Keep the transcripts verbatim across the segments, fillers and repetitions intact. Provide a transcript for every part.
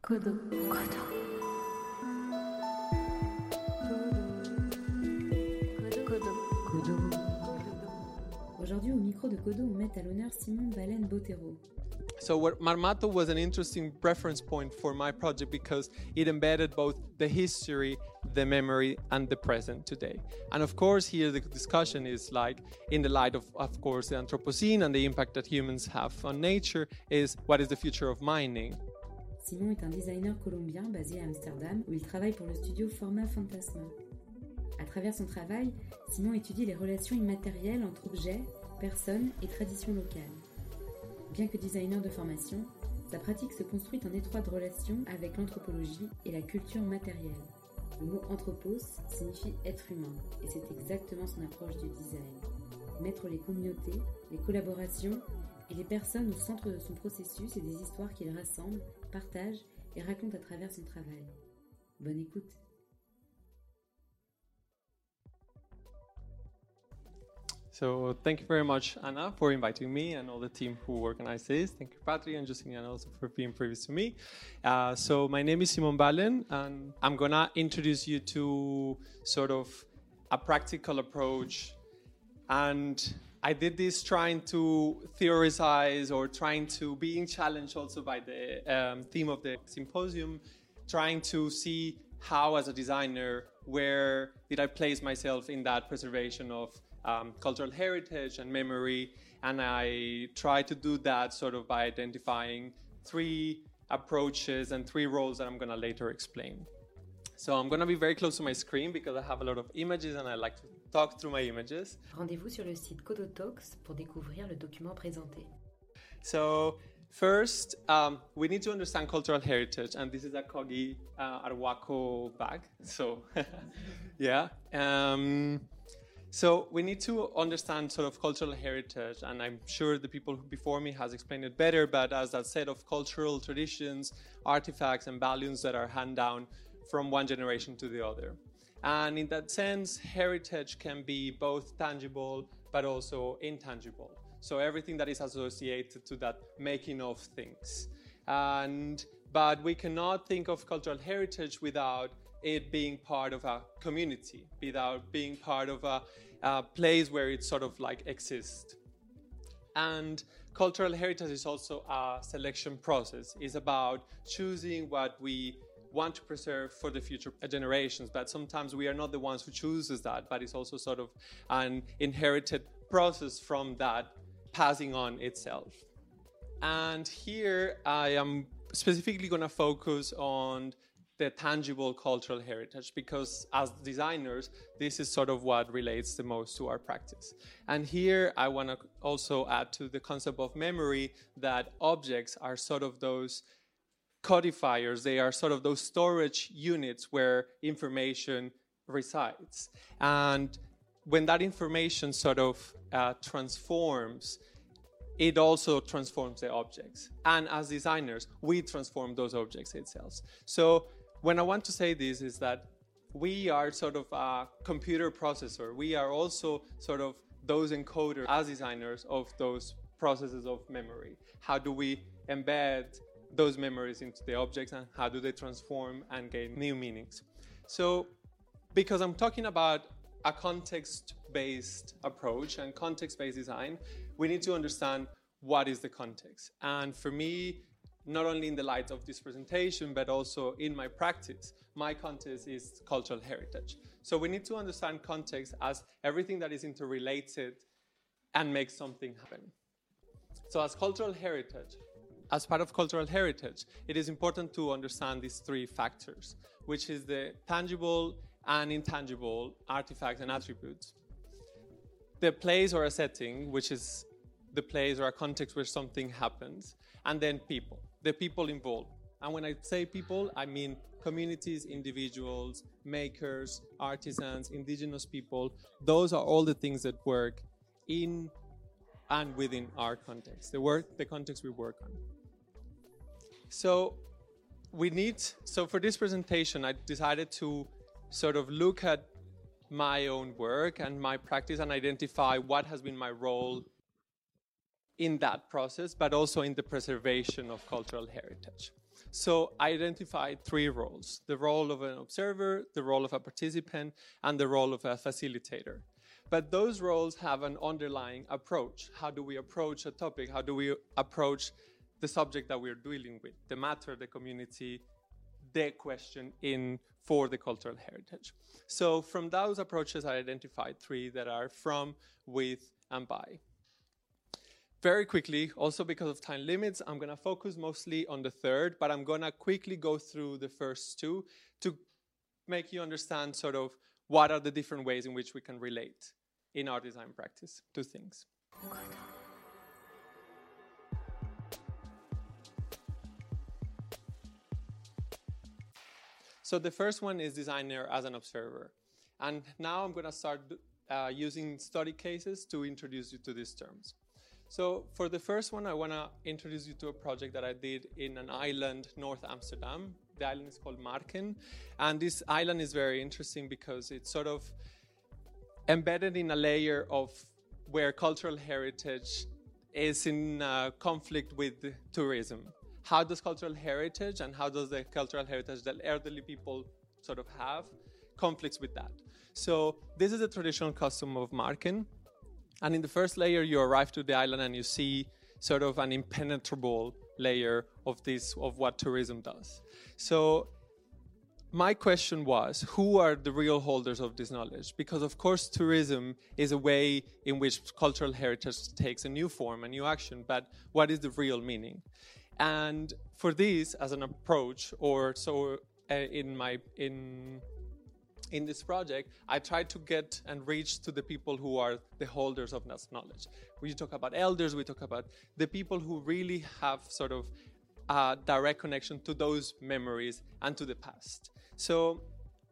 Codo. Codo. Codo. Codo. Codo. Aujourd'hui, au micro de Codo, on met à l'honneur Simon Balen Botero. So what Marmato was an interesting reference point for my project because it embedded both the history, the memory and the present today. And of course here the discussion is like in the light of of course the Anthropocene and the impact that humans have on nature is what is the future of mining. Simon est un designer colombien basé à Amsterdam où il travaille pour le studio Forma Fantasma. À travers son travail, Simon étudie les relations immatérielles entre objets, personnes et traditions locales. Bien que designer de formation, sa pratique se construit en étroite relation avec l'anthropologie et la culture matérielle. Le mot « anthropos » signifie « être humain » et c'est exactement son approche du design. Mettre les communautés, les collaborations et les personnes au centre de son processus et des histoires qu'il rassemble, partage et raconte à travers son travail. Bonne écoute. So thank you very much, Anna, for inviting me and all the team who organized this. Thank you, Patri and Justinian, also for being previous to me. Uh, so my name is Simon Balen, and I'm going to introduce you to sort of a practical approach. And I did this trying to theorize or trying to be challenged also by the um, theme of the symposium, trying to see how, as a designer, where did I place myself in that preservation of Um, cultural heritage and memory, and I try to do that sort of by identifying three approaches and three roles that I'm going to later explain. So I'm going to be very close to my screen because I have a lot of images and I like to talk through my images. Rendez-vous sur le site Codo Talks pour découvrir le document présenté. So first, um, we need to understand cultural heritage, and this is a Kogi uh, Arhuaco bag. So yeah. Um, So we need to understand sort of cultural heritage, and I'm sure the people before me has explained it better, but as a set of cultural traditions, artifacts and values that are handed down from one generation to the other. And in that sense, heritage can be both tangible but also intangible. So everything that is associated to that making of things. And but we cannot think of cultural heritage without it being part of a community, without being part of a, a place where it sort of like exists. And cultural heritage is also a selection process. It's about choosing what we want to preserve for the future generations, but sometimes we are not the ones who chooses that, but it's also sort of an inherited process from that passing on itself. And here I am specifically going to focus on the tangible cultural heritage, because as designers, this is sort of what relates the most to our practice. And here I want to also add to the concept of memory that objects are sort of those codifiers. They are sort of those storage units where information resides. And when that information sort of uh, transforms, it also transforms the objects. And as designers, we transform those objects itself. So when I want to say this is that we are sort of a computer processor. We are also sort of those encoders as designers of those processes of memory. How do we embed those memories into the objects, and how do they transform and gain new meanings? So because I'm talking about a context-based approach and context-based design, we need to understand what is the context. And for me, not only in the light of this presentation, but also in my practice, my context is cultural heritage. So we need to understand context as everything that is interrelated and makes something happen. So as cultural heritage, as part of cultural heritage, it is important to understand these three factors, which is the tangible and intangible artifacts and attributes. The place or a setting, which is the place or a context where something happens, and then people. The people involved. And when I say people, I mean communities, individuals, makers, artisans, indigenous people. Those are all the things that work in and within our context, the work, the context we work on. So we need, so for this presentation, I decided to sort of look at my own work and my practice and identify what has been my role in that process, but also in the preservation of cultural heritage. So I identified three roles: the role of an observer, the role of a participant, and the role of a facilitator. But those roles have an underlying approach. How do we approach a topic? How do we approach the subject that we're dealing with, the matter, the community, the question in for the cultural heritage? So from those approaches, I identified three that are from, with, and by. Very quickly, also because of time limits, I'm going to focus mostly on the third, but I'm going to quickly go through the first two to make you understand sort of what are the different ways in which we can relate in our design practice to things. So the first one is designer as an observer. And now I'm going to start uh, using study cases to introduce you to these terms. So for the first one, I want to introduce you to a project that I did in an island, North Amsterdam. The island is called Marken. And this island is very interesting because it's sort of embedded in a layer of where cultural heritage is in uh, conflict with tourism. How does cultural heritage and how does the cultural heritage that elderly people sort of have conflicts with that? So this is a traditional custom of Marken. And in the first layer, you arrive to the island and you see sort of an impenetrable layer of this, of what tourism does. So my question was, who are the real holders of this knowledge? Because of course, tourism is a way in which cultural heritage takes a new form, a new action, but what is the real meaning? And for this, as an approach, or so uh, in my, in... in this project, I try to get and reach to the people who are the holders of this knowledge. We talk about elders, we talk about the people who really have sort of a direct connection to those memories and to the past. So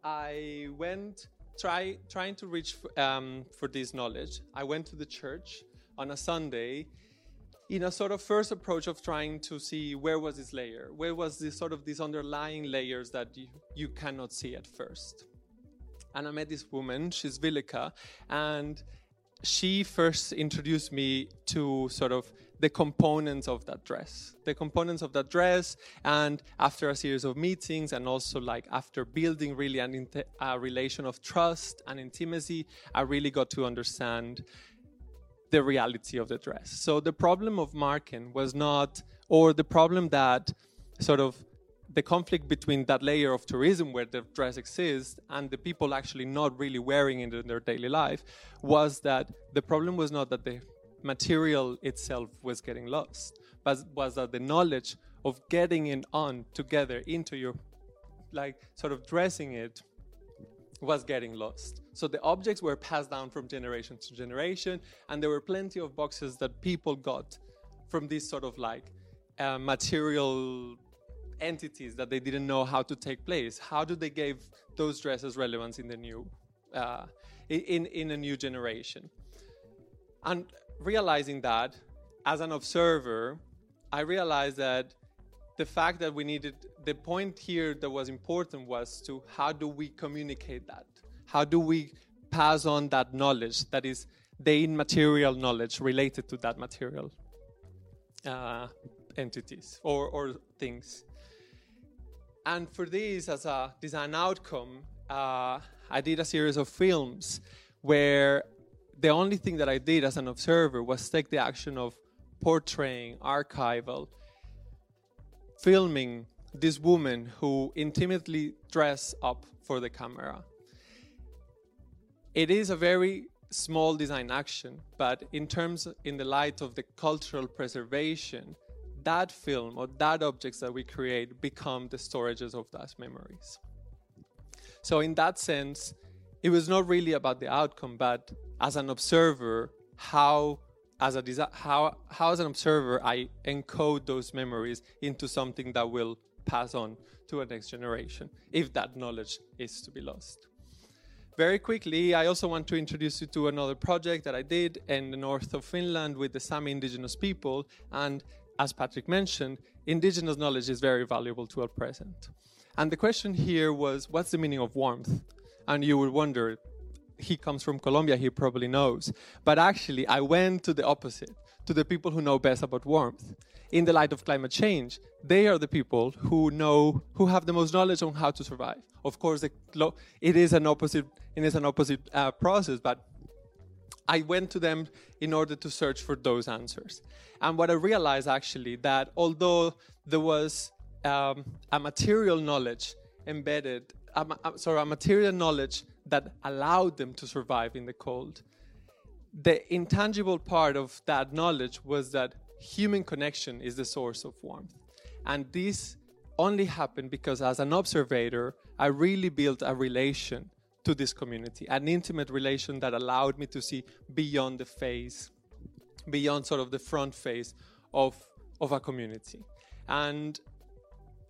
I went try trying to reach um, for this knowledge. I went to the church on a Sunday in a sort of first approach of trying to see where was this layer, where was this sort of these underlying layers that you, you cannot see at first. And I met this woman, she's Vilica, and she first introduced me to sort of the components of that dress. The components of that dress, and after a series of meetings, and also like after building really an int- a relation of trust and intimacy, I really got to understand the reality of the dress. So the problem of Marken was not, or the problem that sort of the conflict between that layer of tourism where the dress exists and the people actually not really wearing it in their daily life was that the problem was not that the material itself was getting lost, but was that the knowledge of getting it on together into your, like sort of dressing it, was getting lost. So the objects were passed down from generation to generation, and there were plenty of boxes that people got from this sort of like uh, material entities that they didn't know how to take place. How do they give those dresses relevance in the new, uh, in, in a new generation? And realizing that, as an observer, I realized that the fact that we needed, the point here that was important was to how do we communicate that? How do we pass on that knowledge that is the immaterial knowledge related to that material uh, entities or, or things? And for this, as a design outcome, uh, I did a series of films where the only thing that I did as an observer was take the action of portraying, archival, filming this woman who intimately dressed up for the camera. It is a very small design action, but in terms, in the light of the cultural preservation, that film or that objects that we create become the storages of those memories. So in that sense, it was not really about the outcome, but as an observer, how as a desi- how, how as an observer I encode those memories into something that will pass on to a next generation, if that knowledge is to be lost. Very quickly, I also want to introduce you to another project that I did in the north of Finland with the Sami indigenous people. And as Patrick mentioned, indigenous knowledge is very valuable to our present. And the question here was, what's the meaning of warmth? And you would wonder, he comes from Colombia, he probably knows. But actually, I went to the opposite, to the people who know best about warmth. In the light of climate change, they are the people who know, who have the most knowledge on how to survive. Of course, the, it is an opposite, it is an opposite uh, process, but I went to them in order to search for those answers. And what I realized, actually, that although there was um, a material knowledge embedded, um, uh, sorry, a material knowledge that allowed them to survive in the cold, the intangible part of that knowledge was that human connection is the source of warmth. And this only happened because, as an observator, I really built a relation to this community, an intimate relation that allowed me to see beyond the face, beyond sort of the front face of, of a community. And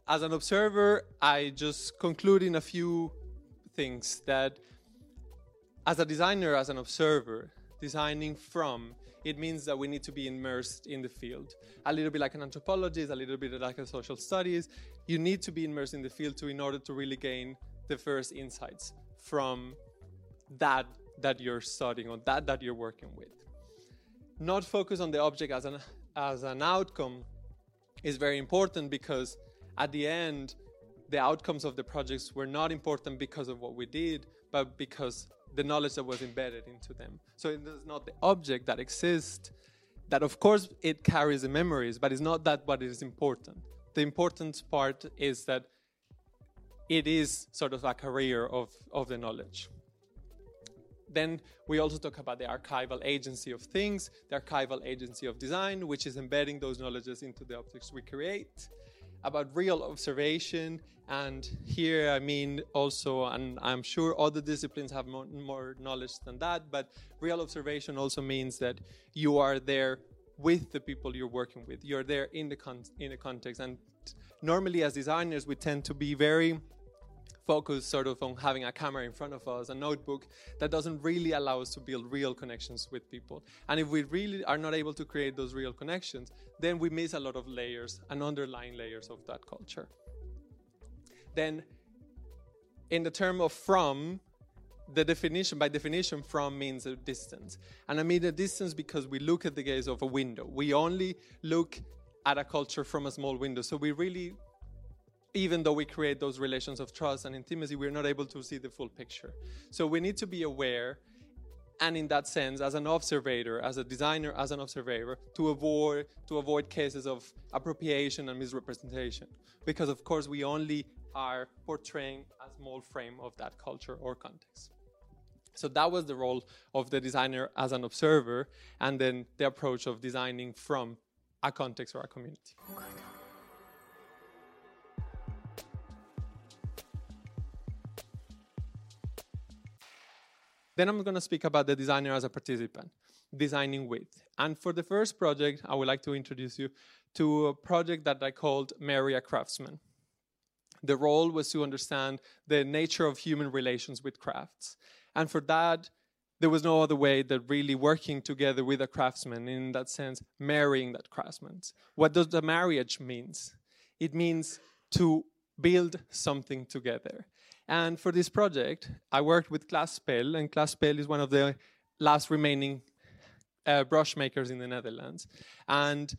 as an observer, I just conclude in a few things that as a designer, as an observer, designing from, it means that we need to be immersed in the field. A little bit like an anthropologist, a little bit like a social studies, you need to be immersed in the field to, in order to really gain the first insights from that that you're studying or that that you're working with. Not focus on the object as an as an outcome is very important, because at the end, the outcomes of the projects were not important because of what we did, but because the knowledge that was embedded into them. So it is not the object that exists, that of course it carries the memories, but it's not that what is important. The important part is that it is sort of a career of, of the knowledge. Then we also talk about the archival agency of things, the archival agency of design, which is embedding those knowledges into the objects we create. About real observation, and here I mean also, and I'm sure other disciplines have more, more knowledge than that, but real observation also means that you are there with the people you're working with. You're there in the con- in the context, and t- normally as designers, we tend to be very focused sort of on having a camera in front of us, a notebook, that doesn't really allow us to build real connections with people. And if we really are not able to create those real connections, then we miss a lot of layers and underlying layers of that culture. Then, in the term of from, the definition, by definition, from means a distance. And I mean a distance because we look at the gaze of a window. We only look at a culture from a small window. So we really, even though we create those relations of trust and intimacy, we're not able to see the full picture. So we need to be aware, and in that sense, as an observator, as a designer, as an observer, to avoid to avoid cases of appropriation and misrepresentation. Because of course, we only are portraying a small frame of that culture or context. So that was the role of the designer as an observer, and then the approach of designing from a context or a community. Then I'm going to speak about the designer as a participant, designing with. And for the first project, I would like to introduce you to a project that I called Marry a Craftsman. The role was to understand the nature of human relations with crafts. And for that, there was no other way than really working together with a craftsman, in that sense, marrying that craftsman. What does the marriage mean? It means to build something together. And for this project, I worked with Klaas Spell, and Klaas Spell is one of the last remaining uh, brush makers in the Netherlands. And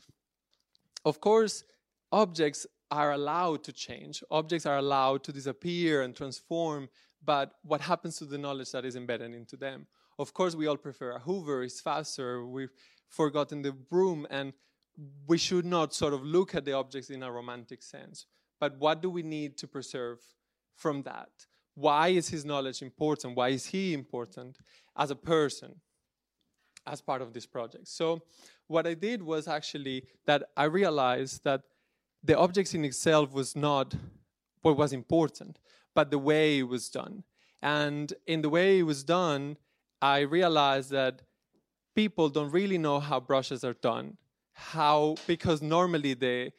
of course, objects are allowed to change. Objects are allowed to disappear and transform, but what happens to the knowledge that is embedded into them? Of course, we all prefer a Hoover, it's faster, we've forgotten the broom, and we should not sort of look at the objects in a romantic sense. But what do we need to preserve from that? Why is his knowledge important? Why is he important as a person, as part of this project? So what I did was actually that I realized that the objects in itself was not what was important, but the way it was done. And in the way it was done, I realized that people don't really know how brushes are done. How, because normally they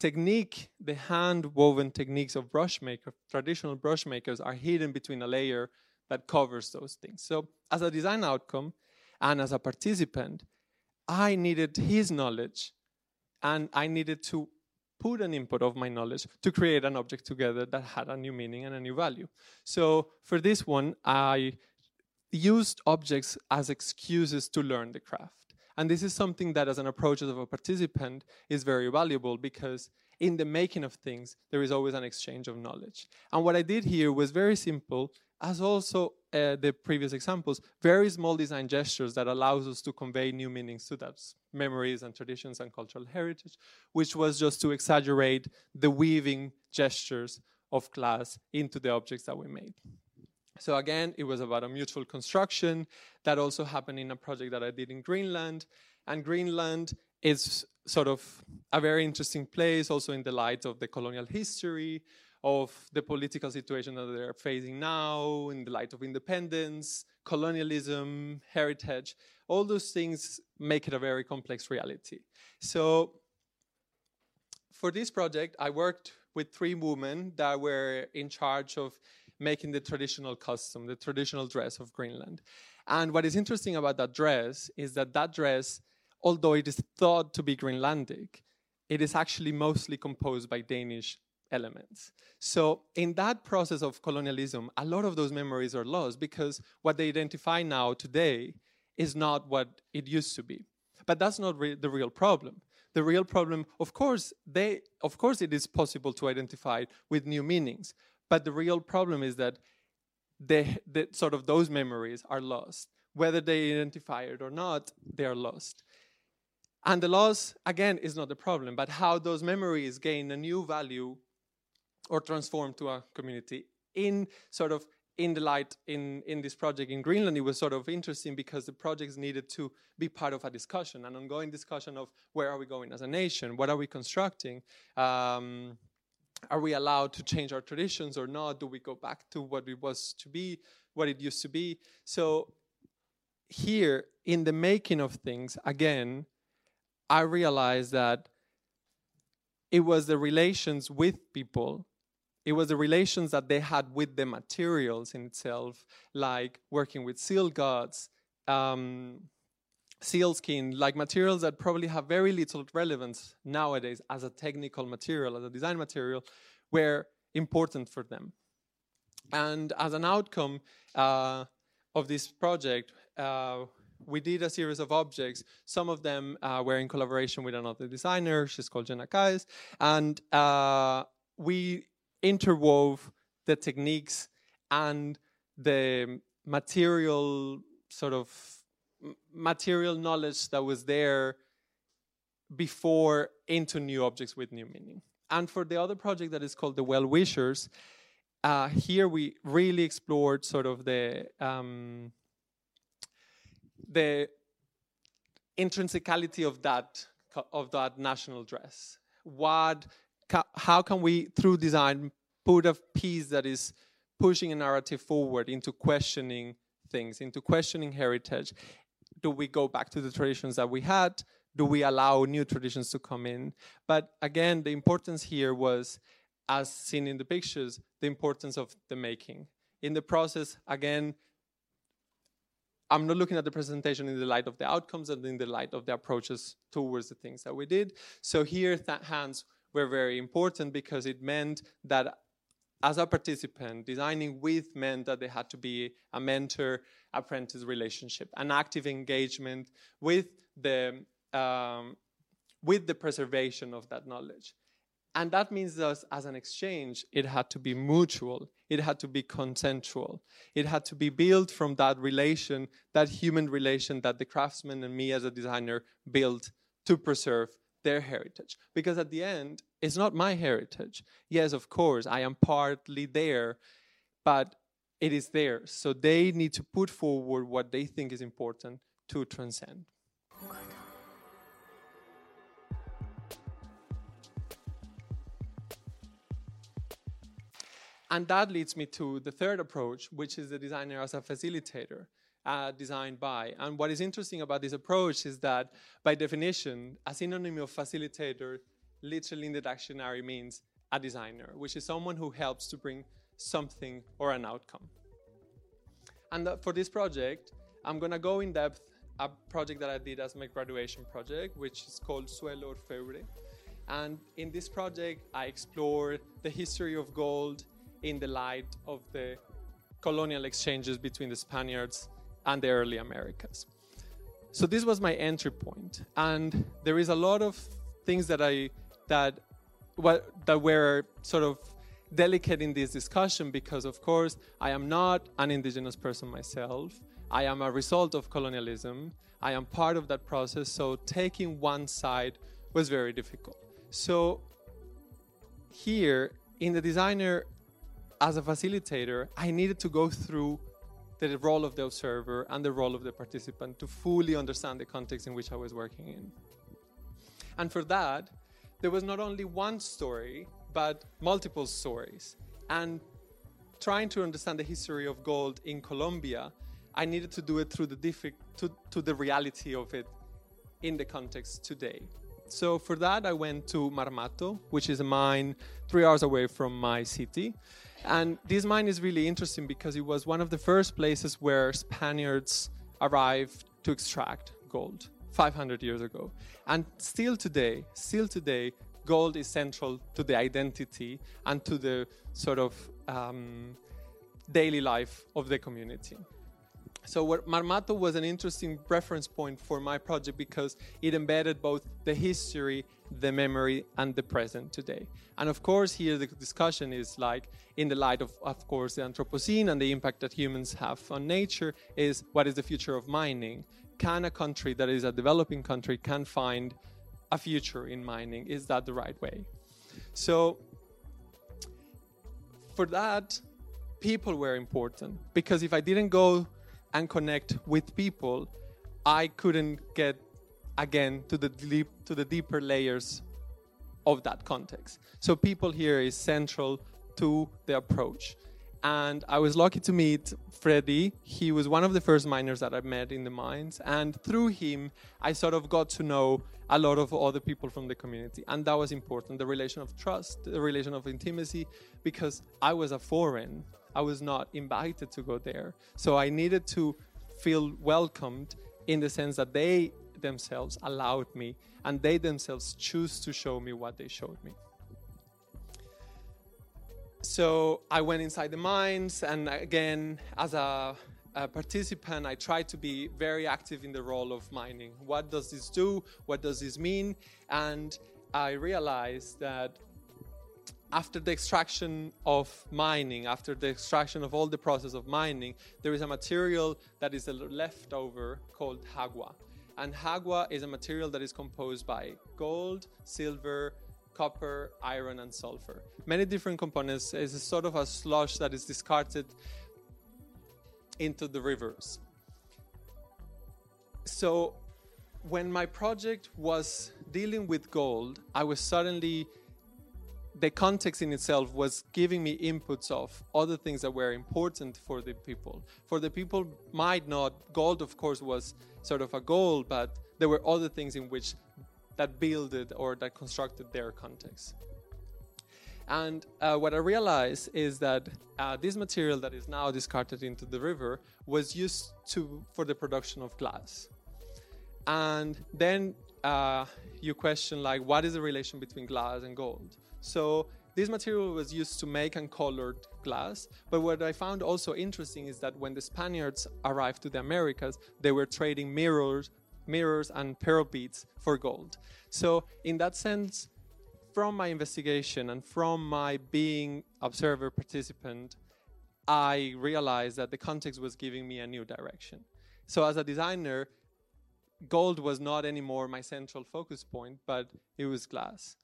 technique, the hand-woven techniques of brush maker, traditional brush makers, are hidden between a layer that covers those things. So as a design outcome and as a participant, I needed his knowledge, and I needed to put an input of my knowledge to create an object together that had a new meaning and a new value. So for this one, I used objects as excuses to learn the craft. And this is something that, as an approach of a participant, is very valuable, because in the making of things, there is always an exchange of knowledge. And what I did here was very simple, as also uh, the previous examples, very small design gestures that allows us to convey new meanings to that memories and traditions and cultural heritage, which was just to exaggerate the weaving gestures of Klaas into the objects that we made. So again, it was about a mutual construction that also happened in a project that I did in Greenland. And Greenland is sort of a very interesting place, also in the light of the colonial history, of the political situation that they're facing now, in the light of independence, colonialism, heritage. All those things make it a very complex reality. So for this project, I worked with three women that were in charge of making the traditional costume, the traditional dress of Greenland. And what is interesting about that dress is that that dress, although it is thought to be Greenlandic, it is actually mostly composed by Danish elements. So in that process of colonialism, a lot of those memories are lost, because what they identify now today is not what it used to be. But that's not re- the real problem. The real problem, of course, they, of course it is possible to identify with new meanings. But the real problem is that they, they, sort of those memories are lost. Whether they identify it or not, they are lost. And the loss, again, is not the problem, but how those memories gain a new value or transform to a community. In sort of in the light, in, in this project in Greenland, it was sort of interesting because the projects needed to be part of a discussion, an ongoing discussion of where are we going as a nation? What are we constructing? Um, Are we allowed to change our traditions or not? Do we go back to what it was to be, what it used to be? So here, in the making of things, again, I realized that it was the relations with people. It was the relations that they had with the materials in itself, like working with seal gods, um, seal skin, like materials that probably have very little relevance nowadays as a technical material, as a design material, were important for them. And as an outcome uh, of this project, uh, we did a series of objects. Some of them uh, were in collaboration with another designer. She's called Jenna Kais. And uh, we interwove the techniques and the material sort of material knowledge that was there before into new objects with new meaning. And for the other project that is called the Well-Wishers, uh, here we really explored sort of the um, the intrinsicality of that of that national dress. What, ca- how can we through design put a piece that is pushing a narrative forward into questioning things, into questioning heritage? Do we go back to the traditions that we had? Do we allow new traditions to come in? But again, the importance here was, as seen in the pictures, the importance of the making. In the process, again, I'm not looking at the presentation in the light of the outcomes and in the light of the approaches towards the things that we did. So here, th- hands were very important, because it meant that as a participant, designing with meant that they had to be a mentor-apprentice relationship, an active engagement with the, um, with the preservation of that knowledge. And that means that as an exchange, it had to be mutual. It had to be consensual. It had to be built from that relation, that human relation that the craftsman and me as a designer built to preserve their heritage. Because at the end, it's not my heritage. Yes, of course, I am partly there, but it is theirs. So they need to put forward what they think is important to transcend. And that leads me to the third approach, which is the designer as a facilitator. Uh, designed by. And what is interesting about this approach is that, by definition, a synonym of facilitator literally in the dictionary means a designer, which is someone who helps to bring something or an outcome. And uh, for this project, I'm going to go in depth a project that I did as my graduation project, which is called Suelo Orfeure. And in this project, I explored the history of gold in the light of the colonial exchanges between the Spaniards and the early Americas. So this was my entry point, and there is a lot of things that I that what that were sort of delicate in this discussion, because of course I am not an indigenous person myself. I am a result of colonialism. I am part of that process, so taking one side was very difficult. So here in the designer, as a facilitator, I needed to go through the role of the observer and the role of the participant to fully understand the context in which I was working in. And for that, there was not only one story, but multiple stories. And trying to understand the history of gold in Colombia, I needed to do it through the diffi- to, to the reality of it in the context today. So for that, I went to Marmato, which is a mine three hours away from my city. And this mine is really interesting because it was one of the first places where Spaniards arrived to extract gold five hundred years ago. And still today, still today, gold is central to the identity and to the sort of um, daily life of the community. So what Marmato was an interesting reference point for my project because it embedded both the history, the memory, and the present today. And of course, here the discussion is like, in the light of, of course, the Anthropocene and the impact that humans have on nature, is what is the future of mining? Can a country that is a developing country can find a future in mining? Is that the right way? So for that, people were important, because if I didn't go and connect with people, I couldn't get again to the deep, to the deeper layers of that context. So people here is central to the approach. And I was lucky to meet Freddy. He was one of the first miners that I met in the mines. And through him, I sort of got to know a lot of other people from the community. And that was important, the relation of trust, the relation of intimacy, because I was a foreign. I was not invited to go there. So I needed to feel welcomed in the sense that they themselves allowed me and they themselves choose to show me what they showed me. So I went inside the mines, and again, as a, a participant, I tried to be very active in the role of mining. What does this do? What does this mean? And I realized that after the extraction of mining, after the extraction of all the process of mining, there is a material that is a leftover called hagua. And hagua is a material that is composed by gold, silver, copper, iron, and sulfur. Many different components. It's a sort of a slush that is discarded into the rivers. So when my project was dealing with gold, I was suddenly... the context in itself was giving me inputs of other things that were important for the people. For the people might not, gold of course was sort of a goal, but there were other things in which that builded or that constructed their context. And uh, what I realized is that uh, this material that is now discarded into the river was used to for the production of glass. And then uh, you question like, what is the relation between glass and gold? So this material was used to make and colored glass. But what I found also interesting is that when the Spaniards arrived to the Americas, they were trading mirrors, mirrors and pearl beads for gold. So in that sense, from my investigation and from my being observer participant, I realized that the context was giving me a new direction. So as a designer, gold was not anymore my central focus point, but it was glass.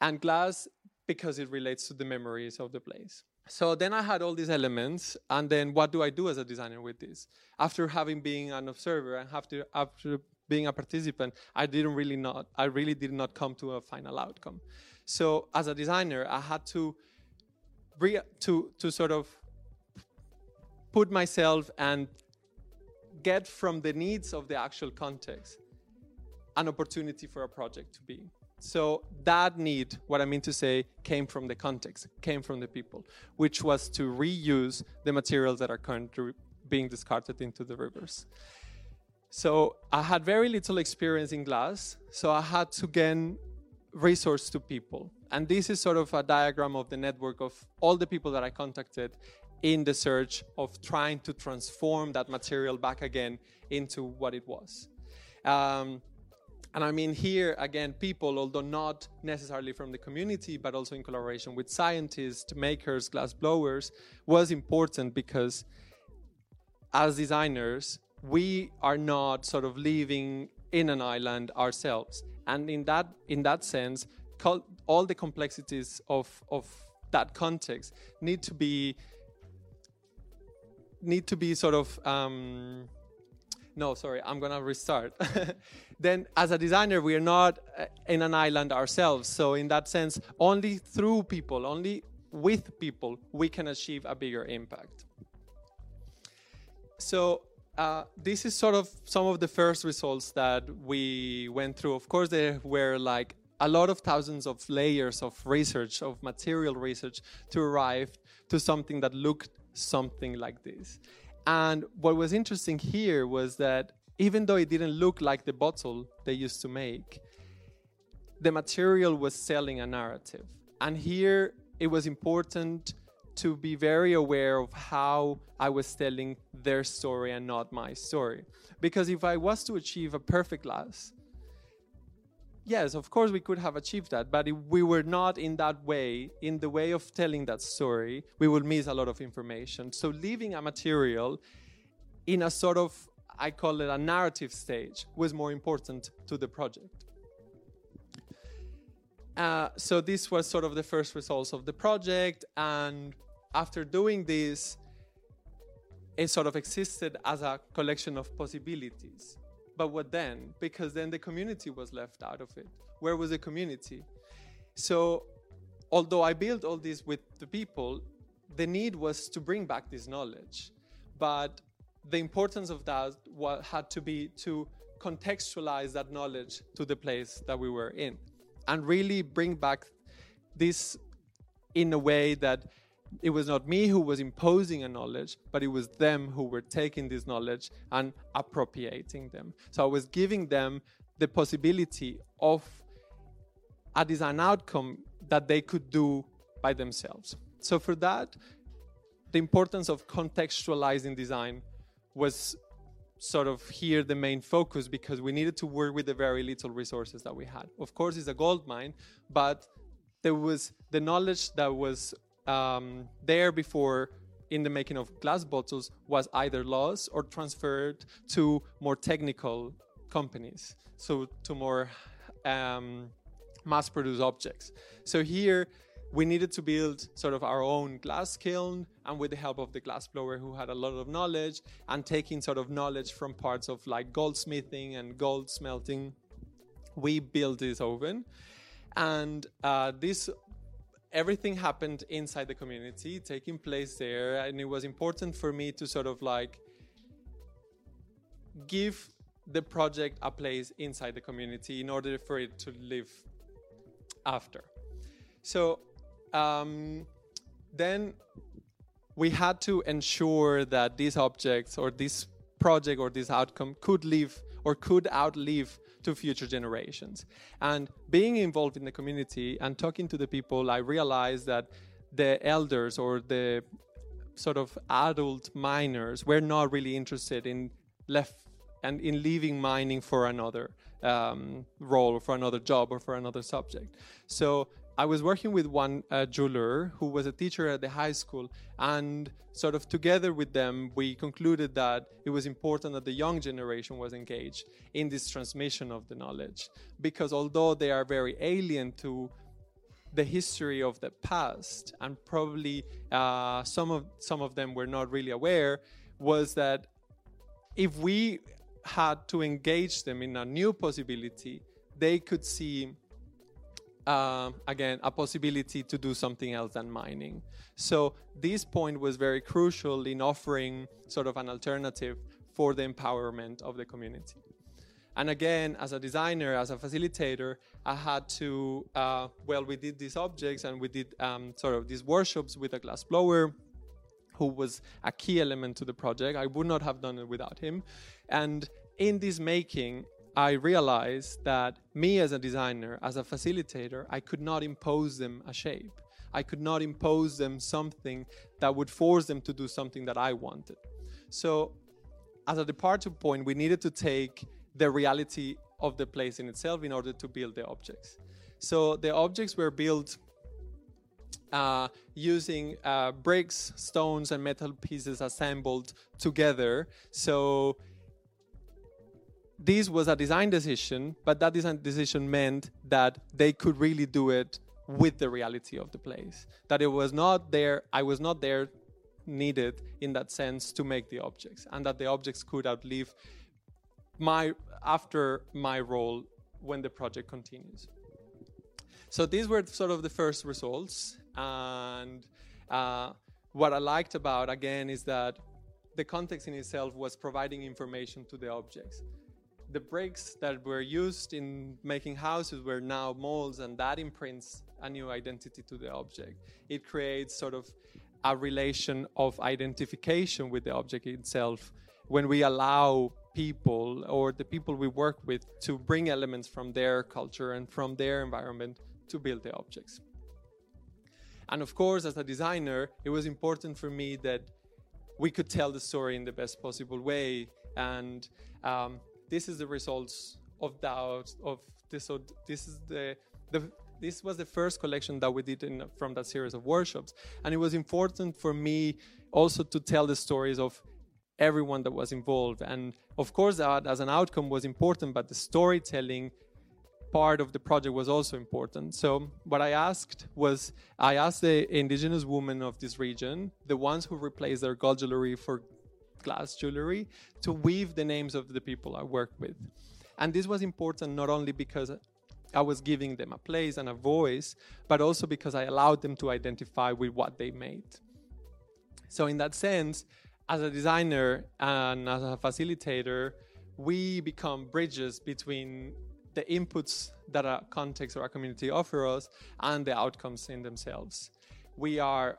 And glass, because it relates to the memories of the place. So then I had all these elements, and then what do I do as a designer with this? After having been an observer and after, after being a participant, I didn't really not, I really did not come to a final outcome. So as a designer, I had to re- to to sort of put myself and get from the needs of the actual context an opportunity for a project to be. So that need, what I mean to say, came from the context, came from the people, which was to reuse the materials that are currently being discarded into the rivers. So I had very little experience in glass, so I had to again resource to people. And this is sort of a diagram of the network of all the people that I contacted in the search of trying to transform that material back again into what it was. Um, and I mean here, again, people, although not necessarily from the community, but also in collaboration with scientists, makers, glass blowers, was important because as designers, we are not sort of living in an island ourselves. And in that, in that sense, all the complexities of, of that context need to be need to be sort of, um, no, sorry, I'm gonna restart. Then as a designer, we are not in an island ourselves. So in that sense, only through people, only with people, we can achieve a bigger impact. So uh, this is sort of some of the first results that we went through. Of course, there were like a lot of thousands of layers of research, of material research to arrive to something that looked something like this. And what was interesting here was that even though it didn't look like the bottle they used to make, the material was selling a narrative. And here it was important to be very aware of how I was telling their story and not my story. Because if I was to achieve a perfect glass, yes, of course we could have achieved that, but if we were not in that way, in the way of telling that story, we would miss a lot of information. So leaving a material in a sort of, I call it a narrative stage, was more important to the project. Uh, so this was sort of the first results of the project, and after doing this, it sort of existed as a collection of possibilities. But what then? Because then the community was left out of it. Where was the community? So although I built all this with the people, the need was to bring back this knowledge. But the importance of that had to be to contextualize that knowledge to the place that we were in and really bring back this in a way that it was not me who was imposing a knowledge, but it was them who were taking this knowledge and appropriating them. So I was giving them the possibility of a design outcome that they could do by themselves. So for that, the importance of contextualizing design was sort of here the main focus, because we needed to work with the very little resources that we had. Of course, it's a gold mine, but there was the knowledge that was Um, there before in the making of glass bottles was either lost or transferred to more technical companies, so to more um, mass-produced objects. So here we needed to build sort of our own glass kiln, and with the help of the glassblower who had a lot of knowledge and taking sort of knowledge from parts of like goldsmithing and gold smelting, we built this oven. And uh, this everything happened inside the community, taking place there, and it was important for me to sort of like give the project a place inside the community in order for it to live after. So um, then we had to ensure that these objects or this project or this outcome could live or could outlive to future generations. And being involved in the community and talking to the people, I realized that the elders or the sort of adult miners were not really interested in left and in leaving mining for another um, role, or for another job, or for another subject. So I was working with one uh, jeweler who was a teacher at the high school, and sort of together with them, we concluded that it was important that the young generation was engaged in this transmission of the knowledge, because although they are very alien to the history of the past, and probably uh, some of some of them were not really aware, was that if we had to engage them in a new possibility, they could see Uh, again, a possibility to do something else than mining. So this point was very crucial in offering sort of an alternative for the empowerment of the community. And again, as a designer, as a facilitator, I had to, uh, well, we did these objects and we did um, sort of these workshops with a glassblower who was a key element to the project. I would not have done it without him. And in this making, I realized that me as a designer, as a facilitator, I could not impose them a shape. I could not impose them something that would force them to do something that I wanted. So as a departure point, we needed to take the reality of the place in itself in order to build the objects. So the objects were built uh, using uh, bricks, stones, and metal pieces assembled together. So this was a design decision, but that design decision meant that they could really do it with the reality of the place. That it was not there, I was not there needed in that sense to make the objects, and that the objects could outlive my, after my role when the project continues. So these were sort of the first results. And uh, what I liked about, again, is that the context in itself was providing information to the objects. The bricks that were used in making houses were now molds, and that imprints a new identity to the object. It creates sort of a relation of identification with the object itself when we allow people or the people we work with to bring elements from their culture and from their environment to build the objects. And of course, as a designer, it was important for me that we could tell the story in the best possible way. And um, this is the results of doubt of this. So this is the, the this was the first collection that we did in, from that series of workshops. And it was important for me also to tell the stories of everyone that was involved. And of course, that as an outcome was important, but the storytelling part of the project was also important. So what I asked was, I asked the indigenous women of this region, the ones who replaced their gold jewelry for glass jewelry, to weave the names of the people I worked with. And this was important not only because I was giving them a place and a voice, but also because I allowed them to identify with what they made. So in that sense, as a designer and as a facilitator, we become bridges between the inputs that our context or our community offer us and the outcomes in themselves. We are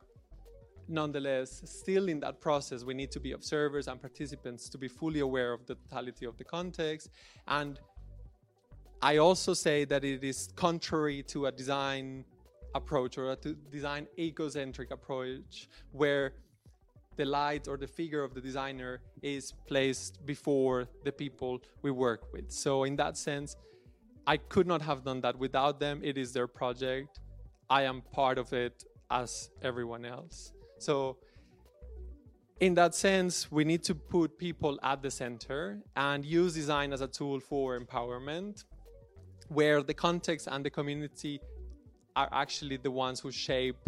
nonetheless still in that process. We need to be observers and participants to be fully aware of the totality of the context. And I also say that it is contrary to a design approach or a design egocentric approach where the light or the figure of the designer is placed before the people we work with. So in that sense, I could not have done that without them. It is their project. I am part of it as everyone else. So in that sense, we need to put people at the center and use design as a tool for empowerment, where the context and the community are actually the ones who shape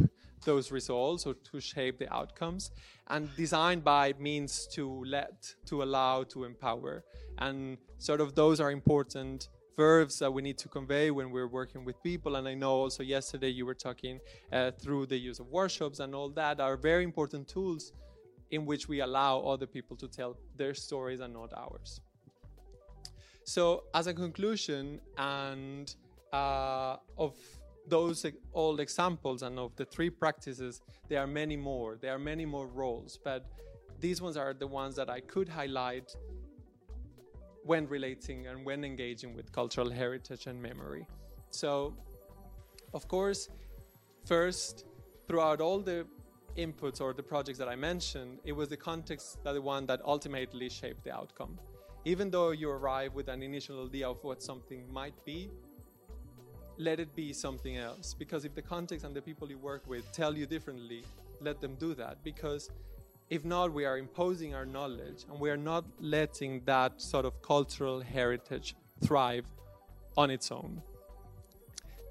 those results or to shape the outcomes, and design by means to let, to allow, to empower. And sort of those are important verbs that we need to convey when we're working with people. And I know also yesterday you were talking uh, through the use of workshops and all that are very important tools in which we allow other people to tell their stories and not ours. So as a conclusion and uh, of those old examples and of the three practices, there are many more. There are many more roles, but these ones are the ones that I could highlight when relating and when engaging with cultural heritage and memory. So, of course, first, throughout all the inputs or the projects that I mentioned, it was the context that the one that ultimately shaped the outcome. Even though you arrive with an initial idea of what something might be, let it be something else, because if the context and the people you work with tell you differently, let them do that, because if not, we are imposing our knowledge and we are not letting that sort of cultural heritage thrive on its own.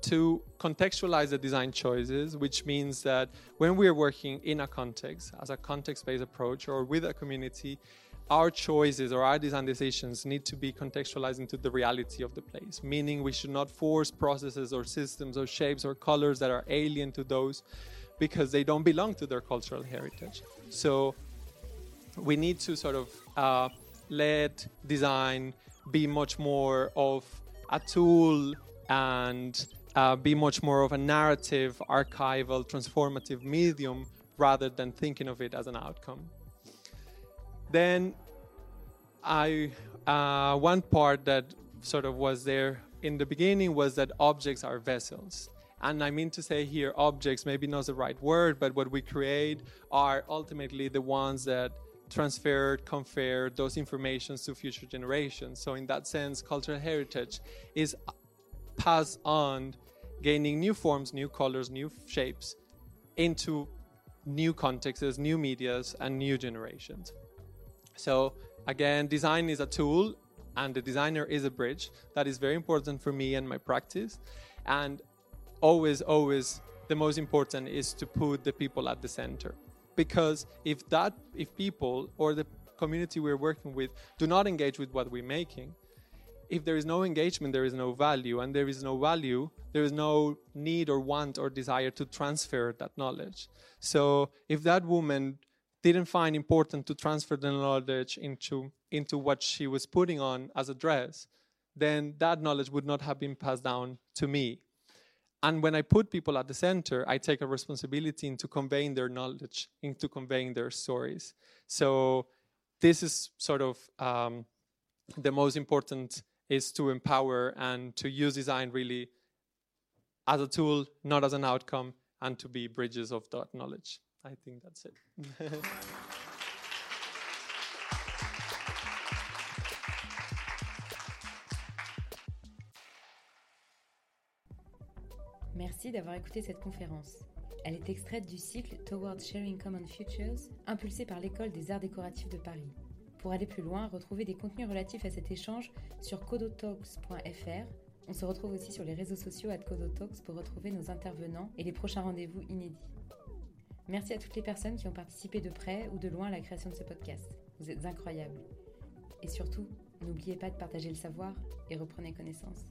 To contextualize the design choices, which means that when we are working in a context, as a context-based approach or with a community, our choices or our design decisions need to be contextualized into the reality of the place, meaning we should not force processes or systems or shapes or colors that are alien to those because they don't belong to their cultural heritage. So we need to sort of uh, let design be much more of a tool and uh, be much more of a narrative, archival, transformative medium rather than thinking of it as an outcome. Then I, uh, one part that sort of was there in the beginning was that objects are vessels. And I mean to say here, objects, maybe not the right word, but what we create are ultimately the ones that transfer, confer those informations to future generations. So in that sense, cultural heritage is passed on, gaining new forms, new colors, new shapes into new contexts, new medias, and new generations. So again, design is a tool and the designer is a bridge. That is very important for me and my practice. And always, always, the most important is to put the people at the center. Because if that, if people or the community we're working with do not engage with what we're making, if there is no engagement, there is no value, and there is no value, there is no need or want or desire to transfer that knowledge. So if that woman didn't find important to transfer the knowledge into, into what she was putting on as a dress, then that knowledge would not have been passed down to me. And when I put people at the center, I take a responsibility into conveying their knowledge, into conveying their stories. So this is sort of um, the most important, is to empower and to use design really as a tool, not as an outcome, and to be bridges of that knowledge. I think that's it. Merci d'avoir écouté cette conférence. Elle est extraite du cycle Towards Sharing Common Futures, impulsé par l'École des Arts Décoratifs de Paris. Pour aller plus loin, retrouvez des contenus relatifs à cet échange sur codo talks point f r. On se retrouve aussi sur les réseaux sociaux à Codo Talks pour retrouver nos intervenants et les prochains rendez-vous inédits. Merci à toutes les personnes qui ont participé de près ou de loin à la création de ce podcast. Vous êtes incroyables. Et surtout, n'oubliez pas de partager le savoir et reprenez connaissance.